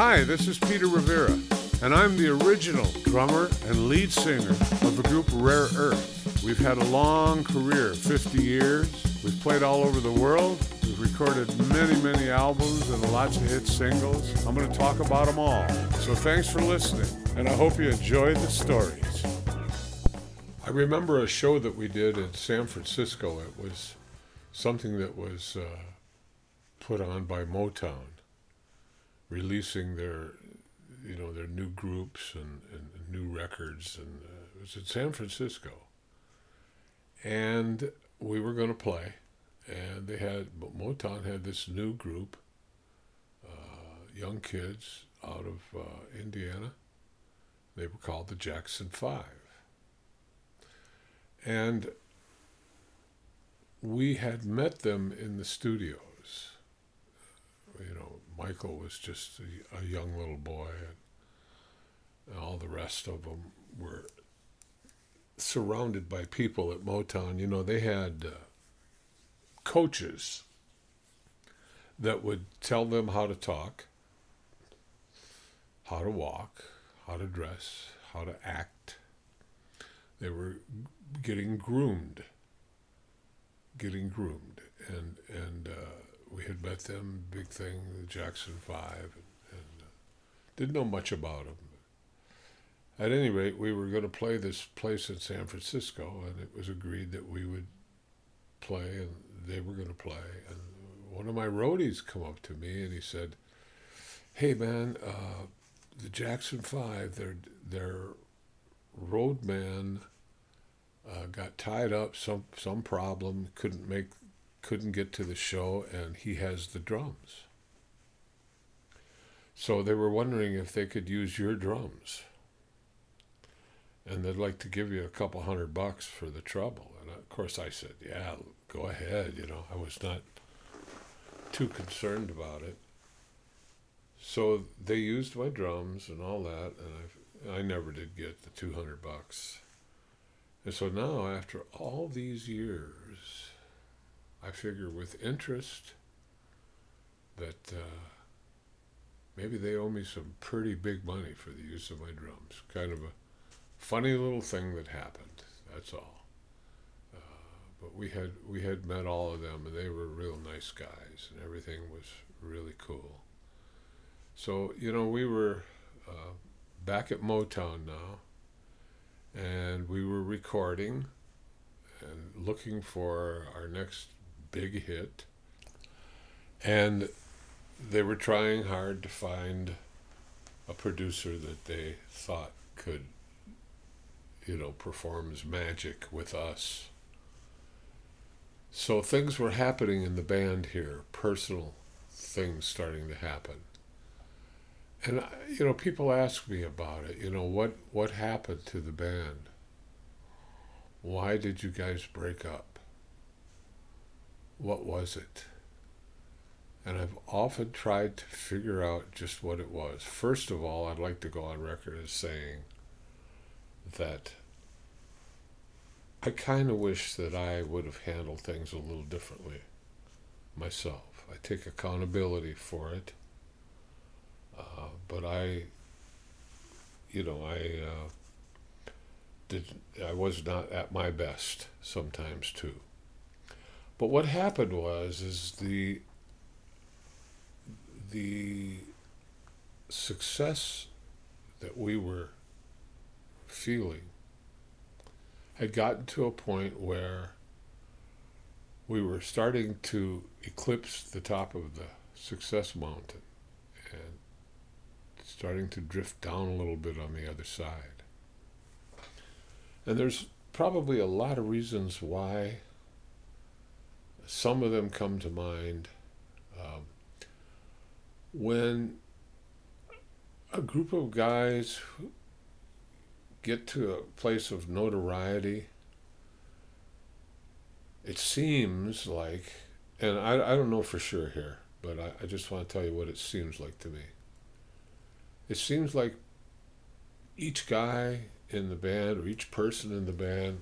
Hi, this is Peter Rivera, and I'm the original drummer and lead singer of the group Rare Earth. We've had a long career, 50 years. We've played all over the world. We've recorded many, many albums and lots of hit singles. I'm going to talk about them all. So thanks for listening, and I hope you enjoy the stories. I remember a show that we did in San Francisco. It was something that was put on by Motown, releasing their, you know, their new groups and new records, and it was in San Francisco. And we were going to play, and they had, Motown had this new group, young kids out of Indiana. They were called the Jackson Five. And we had met them in the studios. You know, Michael was just a young little boy, and all the rest of them were surrounded by people at Motown. You know, they had coaches that would tell them how to talk, how to walk, how to dress, how to act. They were getting groomed, and we had met them, big thing, the Jackson Five, and didn't know much about them. At any rate, we were going to play this place in San Francisco, and it was agreed that we would play, and they were going to play. And one of my roadies come up to me, and he said, "Hey, man, the Jackson Five, their roadman got tied up, some problem, couldn't get to the show, and he has the drums. So they were wondering if they could use your drums. And they'd like to give you a couple $100 for the trouble." And of course I said, "Yeah, go ahead." You know, I was not too concerned about it. So they used my drums and all that, and I never did get the $200. And so now, after all these years, I figure with interest that maybe they owe me some pretty big money for the use of my drums. Kind of a funny little thing that happened, that's all. But we had met all of them, and they were real nice guys, and everything was really cool. So, you know, we were back at Motown now, and we were recording and looking for our next big hit, and they were trying hard to find a producer that they thought could, you know, perform his magic with us. So things were happening in the band here, personal things starting to happen. And, you know, people ask me about it, you know, what happened to the band? Why did you guys break up? What was it? And I've often tried to figure out just what it was. First of all, I'd like to go on record as saying that I kind of wish that I would have handled things a little differently myself. I take accountability for it. But I was not at my best sometimes too. But what happened was the success that we were feeling had gotten to a point where we were starting to eclipse the top of the success mountain and starting to drift down a little bit on the other side. And there's probably a lot of reasons why. Some of them come to mind. When a group of guys get to a place of notoriety, it seems like, and I don't know for sure here, but I just want to tell you what it seems like to me. It seems like each guy in the band, or each person in the band,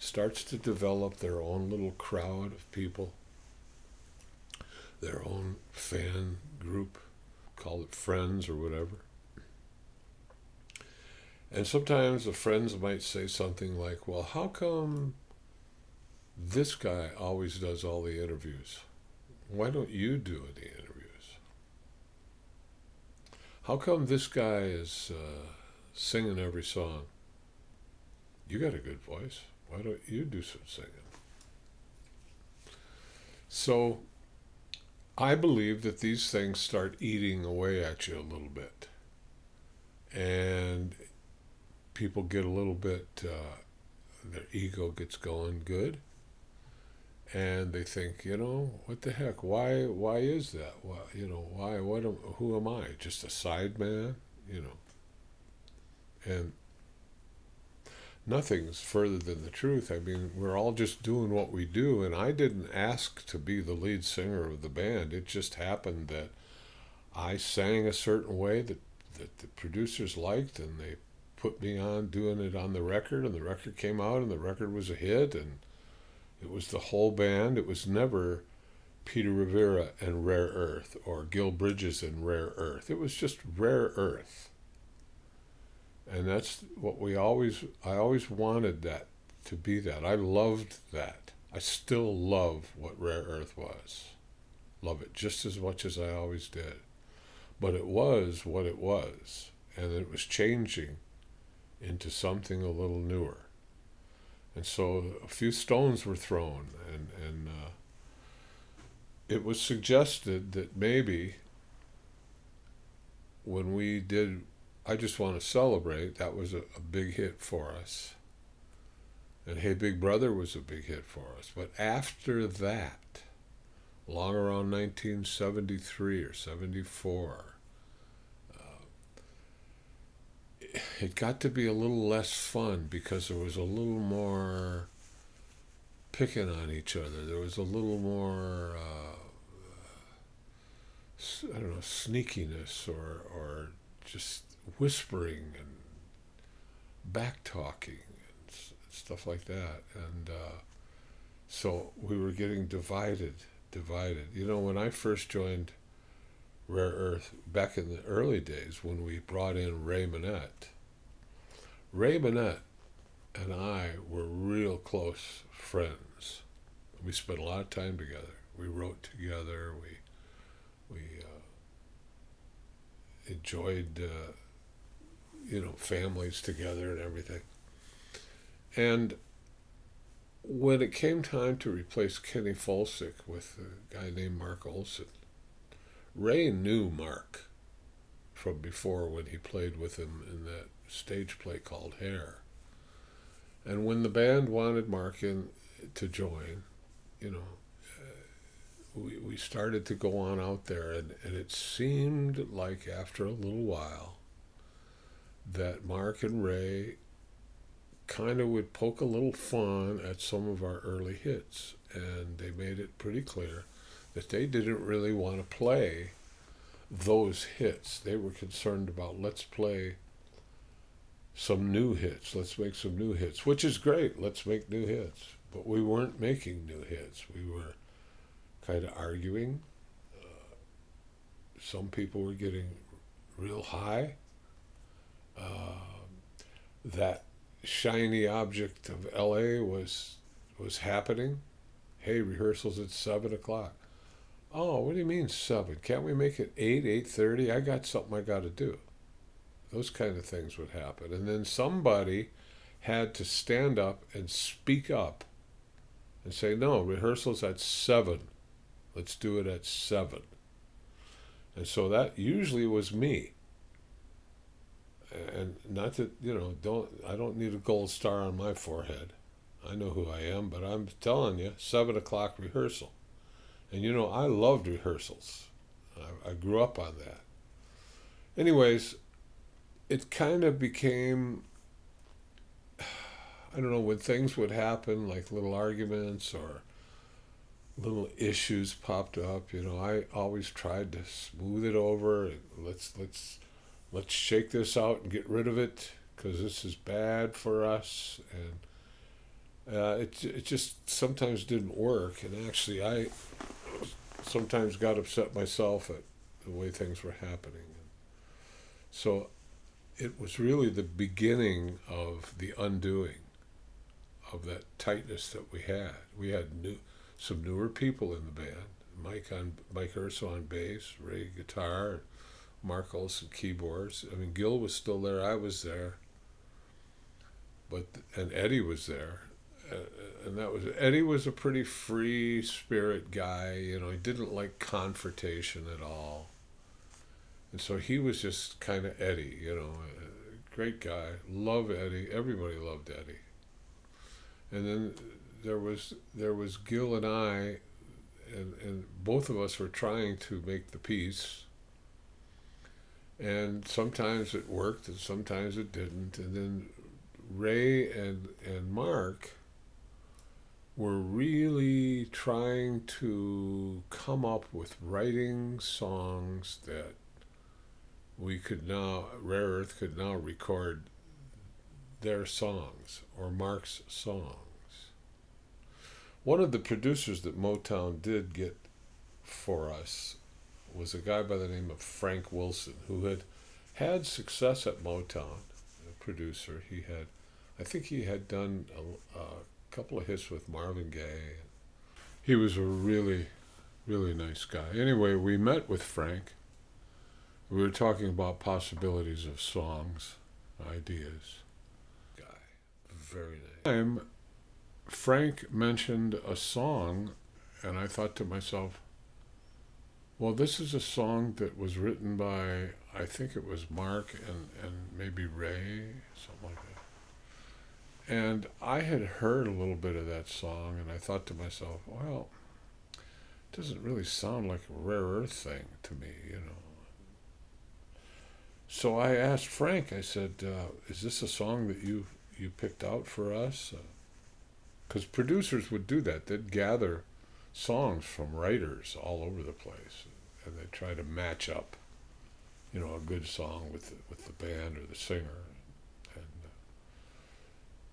starts to develop their own little crowd of people, their own fan group, call it friends or whatever. And sometimes the friends might say something like, well, how come this guy always does all the interviews? Why don't you do the interviews? How come this guy is singing every song? You got a good voice. Why don't you do some singing? So I believe that these things start eating away at you a little bit. And people get a little bit, their ego gets going good. And they think, you know, what the heck? Why is that? Why, you know, why? What? Who am I? Just a side man? You know. And nothing's further than the truth. I mean, we're all just doing what we do, and I didn't ask to be the lead singer of the band. It just happened that I sang a certain way that the producers liked, and they put me on doing it on the record, and the record came out, and the record was a hit, and it was the whole band. It was never Peter Rivera and Rare Earth or Gil Bridges and Rare Earth. It was just Rare Earth. And that's what I always wanted that to be that. I loved that. I still love what Rare Earth was. Love it just as much as I always did. But it was what it was. And it was changing into something a little newer. And so a few stones were thrown, and it was suggested that maybe when we did I Just Want to Celebrate, that was a big hit for us. And Hey Big Brother was a big hit for us. But after that, long around 1973 or 74, it got to be a little less fun because there was a little more picking on each other. There was a little more, I don't know, sneakiness or just whispering and back-talking and stuff like that. And so we were getting divided. You know, when I first joined Rare Earth, back in the early days when we brought in Ray Manette. Ray Manette and I were real close friends. We spent a lot of time together. We wrote together. We enjoyed, you know, families together and everything. And when it came time to replace Kenny Folsick with a guy named Mark Olson, Ray knew Mark from before when he played with him in that stage play called Hair. And when the band wanted Mark in to join, you know, we started to go on out there, and it seemed like after a little while that Mark and Ray kind of would poke a little fun at some of our early hits, and they made it pretty clear that they didn't really want to play those hits. They were concerned about, let's play some new hits. Let's make some new hits, which is great. Let's make new hits. But we weren't making new hits. We were kind of arguing. Some people were getting real high. That shiny object of L.A. was happening. Hey, rehearsal's at 7 o'clock. Oh, what do you mean 7? Can't we make it 8:30? I got something I got to do. Those kind of things would happen. And then somebody had to stand up and speak up and say, no, rehearsal's at 7. Let's do it at 7. And so that usually was me. And not that, you know, I don't need a gold star on my forehead. I know who I am, but I'm telling you, 7 o'clock rehearsal. And you know, I loved rehearsals. I grew up on that. Anyways, it kind of became, I don't know, when things would happen, like little arguments or little issues popped up, you know, I always tried to smooth it over. Let's shake this out and get rid of it, because this is bad for us. And it just sometimes didn't work. And actually, I sometimes got upset myself at the way things were happening. So it was really the beginning of the undoing of that tightness that we had. We had some newer people in the band. Mike Urso on bass, Ray guitar, Mark Olson keyboards. I mean, Gil was still there. I was there. And Eddie was there. And Eddie was a pretty free spirit guy. You know, he didn't like confrontation at all. And so he was just kind of Eddie, you know, a great guy. Love Eddie. Everybody loved Eddie. And then there was Gil and I, and both of us were trying to make the peace. And sometimes it worked, and sometimes it didn't. And then Ray and Mark were really trying to come up with writing songs that we could now, Rare Earth could now record their songs or Mark's songs. One of the producers that Motown did get for us was a guy by the name of Frank Wilson, who had had success at Motown, a producer. I think he had done a couple of hits with Marvin Gaye. He was a really, really nice guy. Anyway, we met with Frank. We were talking about possibilities of songs, ideas. Guy, very nice. Frank mentioned a song, and I thought to myself, well, this is a song that was written by, I think it was Mark and maybe Ray, something like that. And I had heard a little bit of that song, and I thought to myself, well, it doesn't really sound like a Rare Earth thing to me, you know. So I asked Frank, I said, is this a song that you picked out for us? Because producers would do that. They'd gather songs from writers all over the place, and they'd try to match up, you know, a good song with the band or the singer. And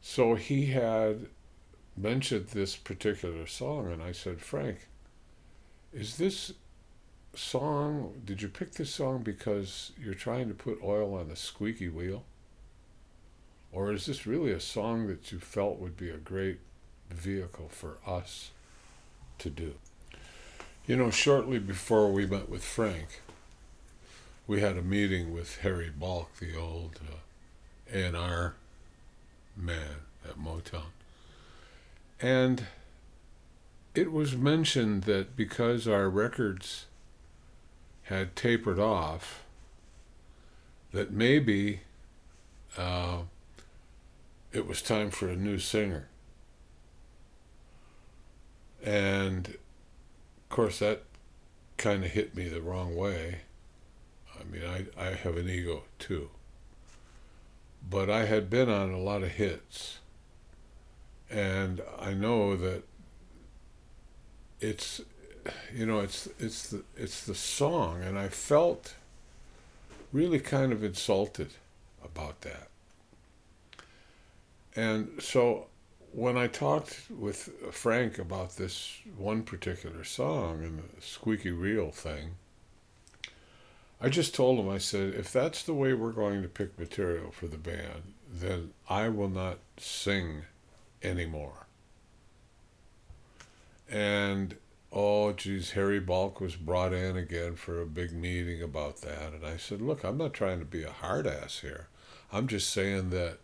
so he had mentioned this particular song, and I said, Frank, is this song, did you pick this song because you're trying to put oil on the squeaky wheel? Or is this really a song that you felt would be a great vehicle for us to do? You know, shortly before we met with Frank, we had a meeting with Harry Balk, the old A&R man at Motown. And it was mentioned that because our records had tapered off, that maybe it was time for a new singer. And of course that kind of hit me the wrong way. I mean, I have an ego too, but I had been on a lot of hits, and I know that it's, you know, it's the song, and I felt really kind of insulted about that. And so when I talked with Frank about this one particular song and the squeaky reel thing, I just told him, I said, if that's the way we're going to pick material for the band, then I will not sing anymore. And oh, geez, Harry Balk was brought in again for a big meeting about that. And I said, look, I'm not trying to be a hard ass here. I'm just saying that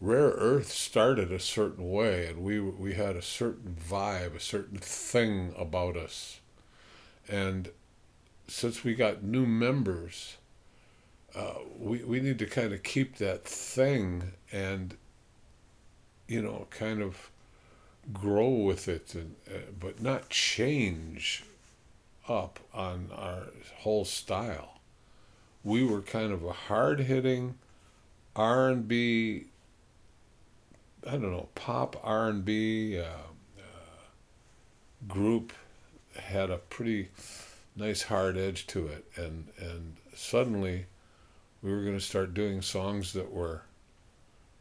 Rare Earth started a certain way, and we had a certain vibe, a certain thing about us. And since we got new members, we need to kind of keep that thing and, you know, kind of grow with it, and but not change up on our whole style. We were kind of a hard-hitting R&B, I don't know, pop R&B group, had a pretty nice hard edge to it, and suddenly we were going to start doing songs that were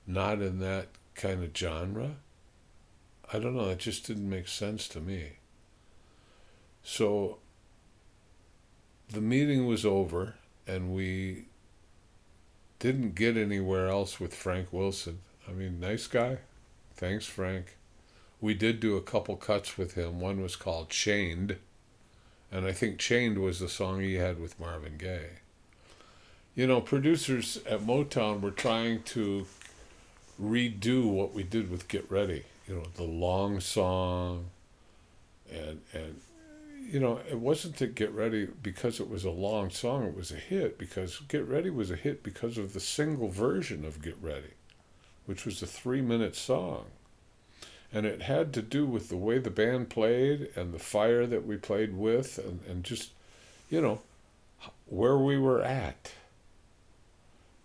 not in that kind of genre. I don't know, it just didn't make sense to me. So the meeting was over, and we didn't get anywhere else with Frank Wilson. I mean, nice guy. Thanks, Frank. We did do a couple cuts with him. One was called Chained, and I think Chained was the song he had with Marvin Gaye. You know, producers at Motown were trying to redo what we did with Get Ready. You know, the long song, and you know, it wasn't that Get Ready, because it was a long song, it was a hit, because Get Ready was a hit because of the single version of Get Ready, which was a 3-minute song. And it had to do with the way the band played and the fire that we played with and just, you know, where we were at.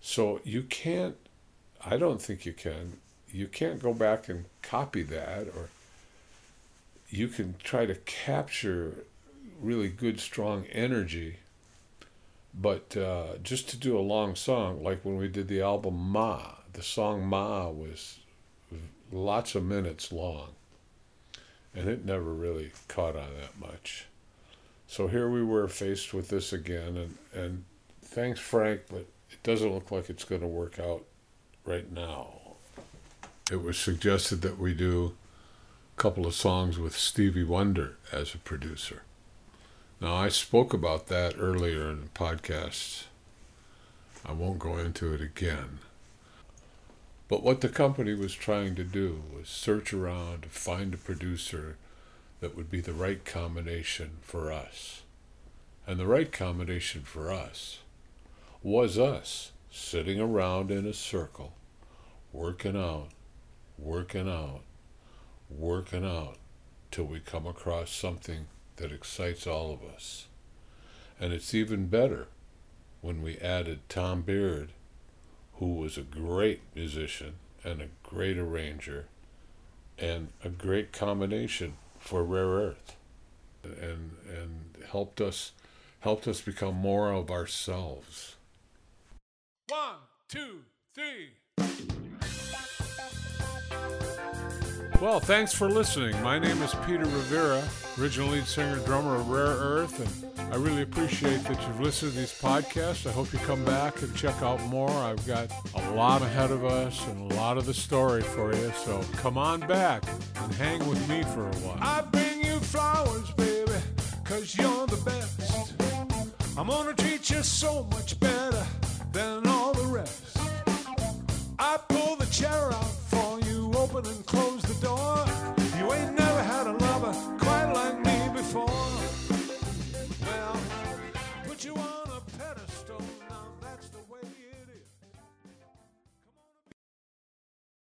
So you can't, I don't think you can't go back and copy that, or you can try to capture really good, strong energy, but just to do a long song, like when we did the album Ma, the song Ma was lots of minutes long, and it never really caught on that much. So here we were faced with this again, and thanks, Frank, but it doesn't look like it's going to work out right now. It was suggested that we do a couple of songs with Stevie Wonder as a producer. Now, I spoke about that earlier in the podcast. I won't go into it again. But what the company was trying to do was search around to find a producer that would be the right combination for us. And the right combination for us was us sitting around in a circle, working out, till we come across something that excites all of us. And it's even better when we added Tom Beard, who was a great musician and a great arranger and a great combination for Rare Earth, and helped us become more of ourselves. 1, 2, 3 Well, thanks for listening. My name is Peter Rivera, original lead singer, drummer of Rare Earth, and I really appreciate that you've listened to these podcasts. I hope you come back and check out more. I've got a lot ahead of us and a lot of the story for you, so come on back and hang with me for a while. I bring you flowers, baby, 'cause you're the best. I'm gonna treat you so much better than all the rest. I pull the chair out for you, open and close the door.